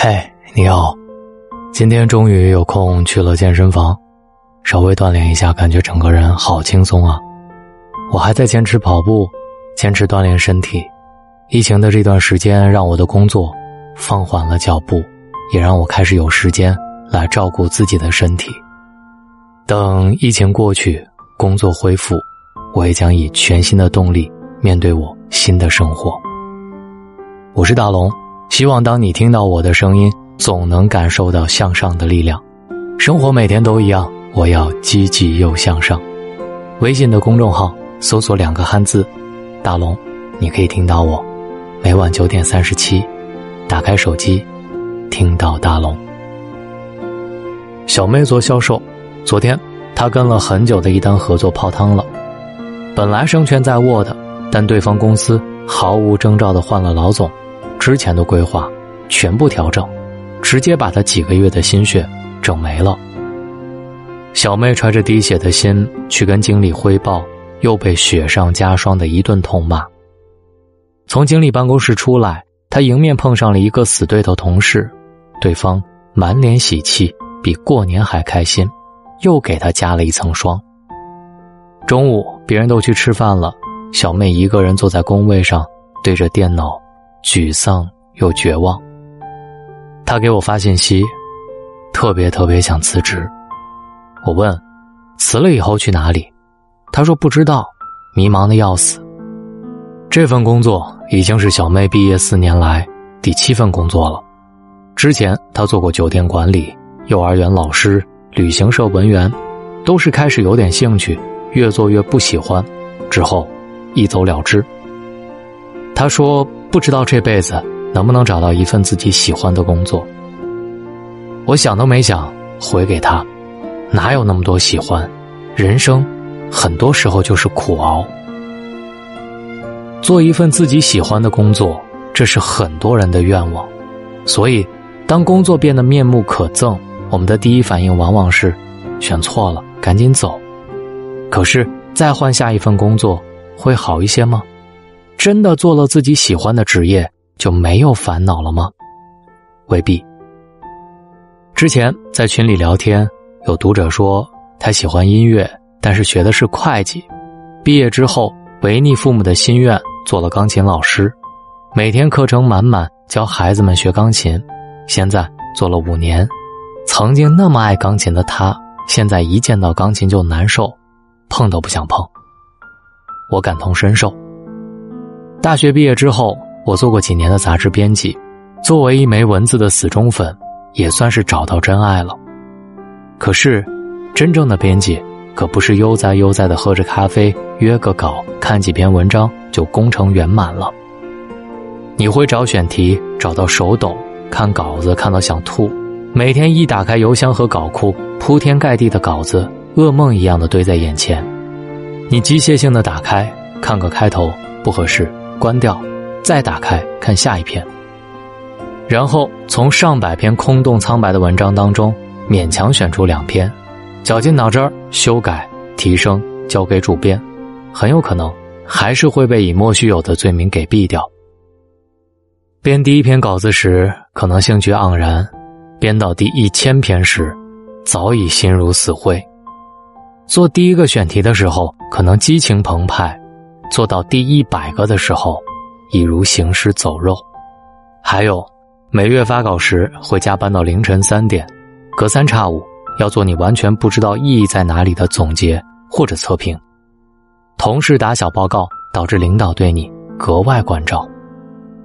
嘿，你好，今天终于有空去了健身房，稍微锻炼一下，感觉整个人好轻松啊。我还在坚持跑步，坚持锻炼身体。疫情的这段时间让我的工作放缓了脚步，也让我开始有时间来照顾自己的身体。等疫情过去，工作恢复，我也将以全新的动力面对我新的生活。我是大龙，希望当你听到我的声音，总能感受到向上的力量。生活每天都一样，我要积极又向上。微信的公众号搜索两个汉字大龙，你可以听到我，每晚9点37，打开手机听到大龙。小妹做销售，昨天她跟了很久的一单合作泡汤了。本来胜券在握的，但对方公司毫无征兆地换了老总，之前的规划全部调整，直接把他几个月的心血整没了。小妹揣着滴血的心去跟经理汇报，又被雪上加霜的一顿痛骂。从经理办公室出来，她迎面碰上了一个死对头同事，对方满脸喜气，比过年还开心，又给她加了一层霜。中午别人都去吃饭了，小妹一个人坐在工位上，对着电脑沮丧又绝望。她给我发信息，特别想辞职。我问辞了以后去哪里，她说不知道，迷茫的要死。这份工作已经是小妹毕业4年来第7份工作了，之前她做过酒店管理、幼儿园老师、旅行社文员，都是开始有点兴趣，越做越不喜欢，之后一走了之。她说不知道这辈子能不能找到一份自己喜欢的工作。我想都没想回给他，哪有那么多喜欢，人生很多时候就是苦熬。做一份自己喜欢的工作，这是很多人的愿望，所以当工作变得面目可憎，我们的第一反应往往是选错了赶紧走。可是再换下一份工作会好一些吗？真的做了自己喜欢的职业就没有烦恼了吗？未必。之前在群里聊天，有读者说他喜欢音乐，但是学的是会计，毕业之后违逆父母的心愿做了钢琴老师，每天课程满满，教孩子们学钢琴，现在做了5年。曾经那么爱钢琴的他，现在一见到钢琴就难受，碰都不想碰。我感同身受。大学毕业之后，我做过几年的杂志编辑，作为一枚文字的死忠粉，也算是找到真爱了。可是真正的编辑可不是悠哉的喝着咖啡约个稿看几篇文章就功成圆满了。你会找选题，找到手抖，看稿子看到想吐，每天一打开邮箱和稿库，铺天盖地的稿子噩梦一样的堆在眼前。你机械性的打开，看个开头不合适关掉，再打开看下一篇，然后从上百篇空洞苍白的文章当中勉强选出2篇，绞尽脑汁儿修改提升，交给主编，很有可能还是会被以莫须有的罪名给毙掉。编第1篇稿子时可能兴趣盎然，编到第1000篇时早已心如死灰，做第1个选题的时候可能激情澎湃，做到第100个的时候已如行尸走肉。还有每月发稿时会加班到凌晨3点，隔3差5要做你完全不知道意义在哪里的总结或者测评，同事打小报告导致领导对你格外关照，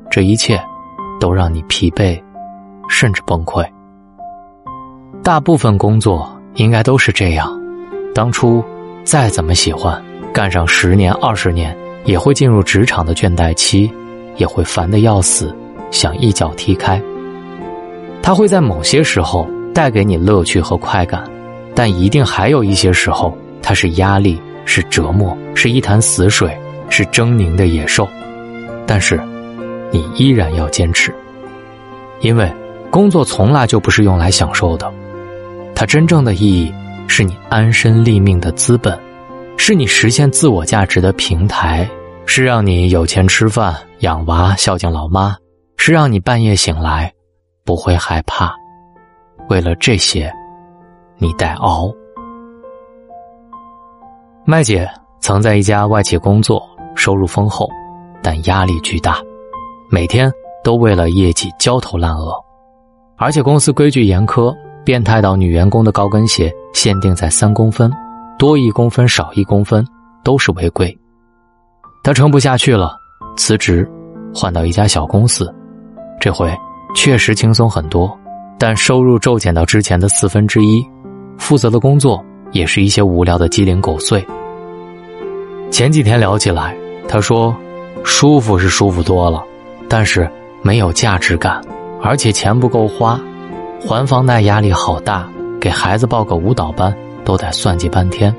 这一切都让你疲惫甚至崩溃。大部分工作应该都是这样，当初再怎么喜欢，干上10年20年也会进入职场的倦怠期，也会烦得要死，想一脚踢开。它会在某些时候带给你乐趣和快感，但一定还有一些时候它是压力，是折磨，是一潭死水，是狰狞的野兽。但是你依然要坚持，因为工作从来就不是用来享受的，它真正的意义是你安身立命的资本，是你实现自我价值的平台，是让你有钱吃饭、养娃、孝敬老妈，是让你半夜醒来不会害怕，为了这些你得熬。麦姐曾在一家外企工作，收入丰厚，但压力巨大，每天都为了业绩焦头烂额。而且公司规矩严苛，变态到女员工的高跟鞋限定在3公分，多1公分少1公分都是违规。她撑不下去了，辞职换到一家小公司，这回确实轻松很多，但收入骤减到之前的1/4，负责的工作也是一些无聊的鸡零狗碎。前几天聊起来，她说舒服是舒服多了，但是没有价值感，而且钱不够花，还房贷压力好大，给孩子报个舞蹈班都得算计半天。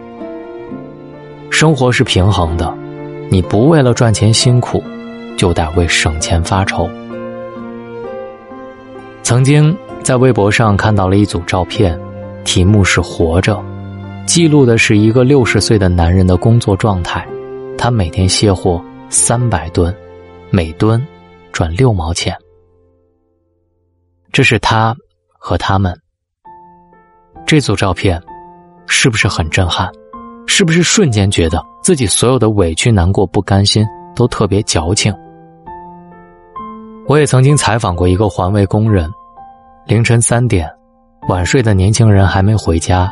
生活是平衡的，你不为了赚钱辛苦，就得为省钱发愁。曾经在微博上看到了一组照片，题目是活着，记录的是一个60岁的男人的工作状态。他每天卸货300吨，每吨赚6毛钱。这是他和他们。这组照片是不是很震撼？是不是瞬间觉得自己所有的委屈、难过、不甘心都特别矫情？我也曾经采访过一个环卫工人，凌晨3点，晚睡的年轻人还没回家，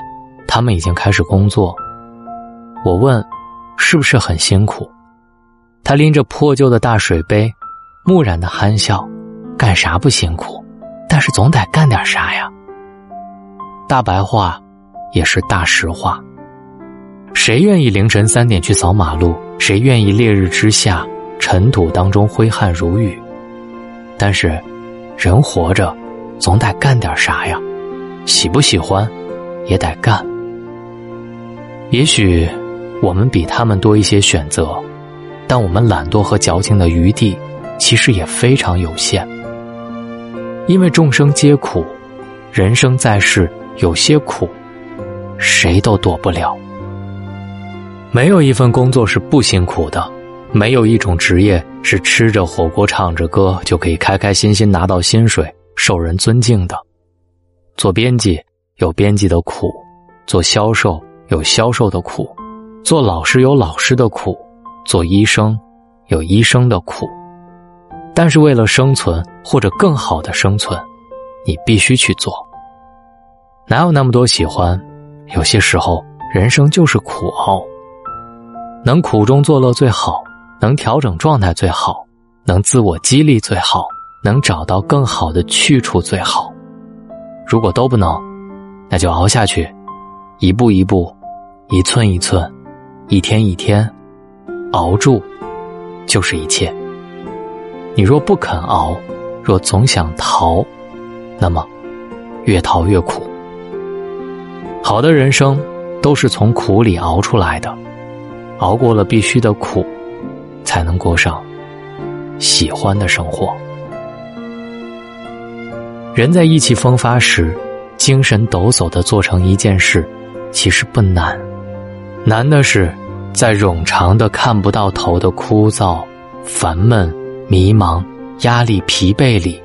他们已经开始工作。我问是不是很辛苦，他拎着破旧的大水杯木然的憨笑，干啥不辛苦，但是总得干点啥呀。大白话也是大实话，谁愿意凌晨3点去扫马路，谁愿意烈日之下尘土当中挥汗如雨，但是人活着总得干点啥呀，喜不喜欢也得干。也许我们比他们多一些选择，但我们懒惰和矫情的余地其实也非常有限。因为众生皆苦，人生在世有些苦谁都躲不了。没有一份工作是不辛苦的，没有一种职业是吃着火锅唱着歌就可以开开心心拿到薪水，受人尊敬的。做编辑有编辑的苦，做销售有销售的苦，做老师有老师的苦，做医生有医生的苦。但是为了生存或者更好的生存，你必须去做。哪有那么多喜欢？有些时候人生就是苦熬。能苦中作乐最好，能调整状态最好，能自我激励最好，能找到更好的去处最好。如果都不能，那就熬下去，一步一步，一寸一寸，一天一天，熬住就是一切。你若不肯熬，若总想逃，那么越逃越苦。好的人生都是从苦里熬出来的，熬过了必须的苦，才能过上喜欢的生活。人在意气风发时，精神抖擞地做成一件事，其实不难，难的是在冗长的看不到头的枯燥、烦闷、迷茫、压力、疲惫里，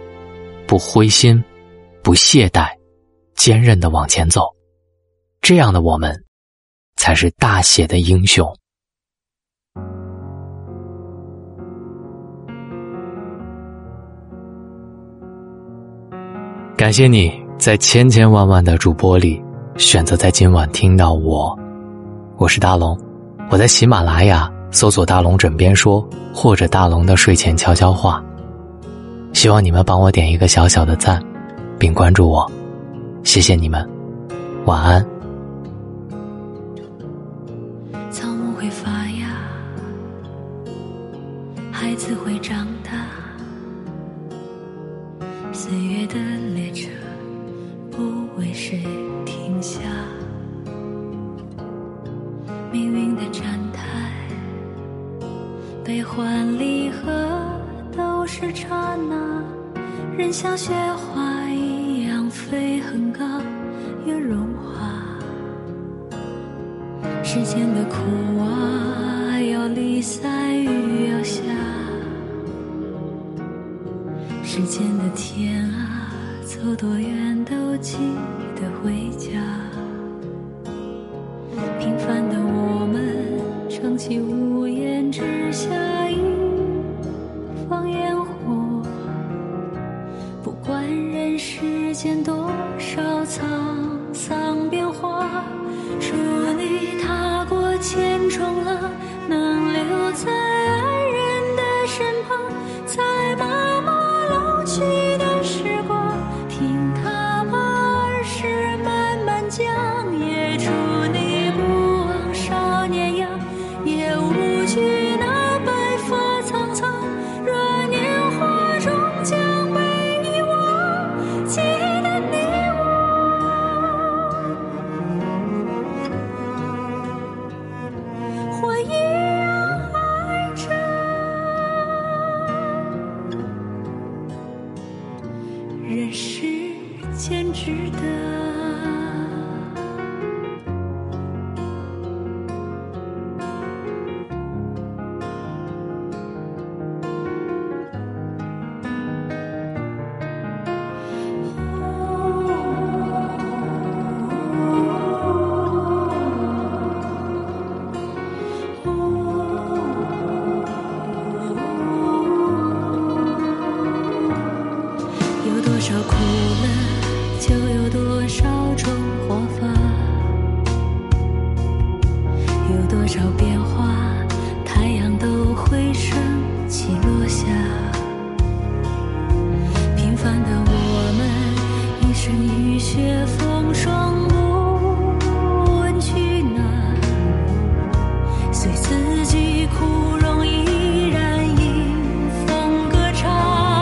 不灰心，不懈怠，坚韧地往前走。这样的我们，才是大写的英雄。感谢你在千千万万的主播里选择在今晚听到我，我是大龙，我在喜马拉雅搜索大龙枕边说或者大龙的睡前悄悄话，希望你们帮我点一个小小的赞并关注我，谢谢你们，晚安。草木会发芽，孩子会长大，四月的列车不为谁停下，命运的站台悲欢离合都是刹那，人像雪花一样飞很高又融化，世间的苦啊要离散雨要下，世间的天啊走多远都记得回家。平凡的我们撑起屋檐之下一放烟火，不管人世间多少沧桑变化，祝你踏过千重浪，能留在爱人的身旁，在妈妈老去的时光，听她把儿时慢慢讲，也祝你不忘少年样，也无惧那白发苍苍，若年华终将被你忘，记得你我，我依然爱着。人世间值得多少苦乐，就有多少种活法，有多少变化，太阳都会升起落下。平凡的我们，一生雨雪风霜不问去哪，随自己枯荣依然迎风歌唱。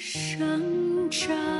生长。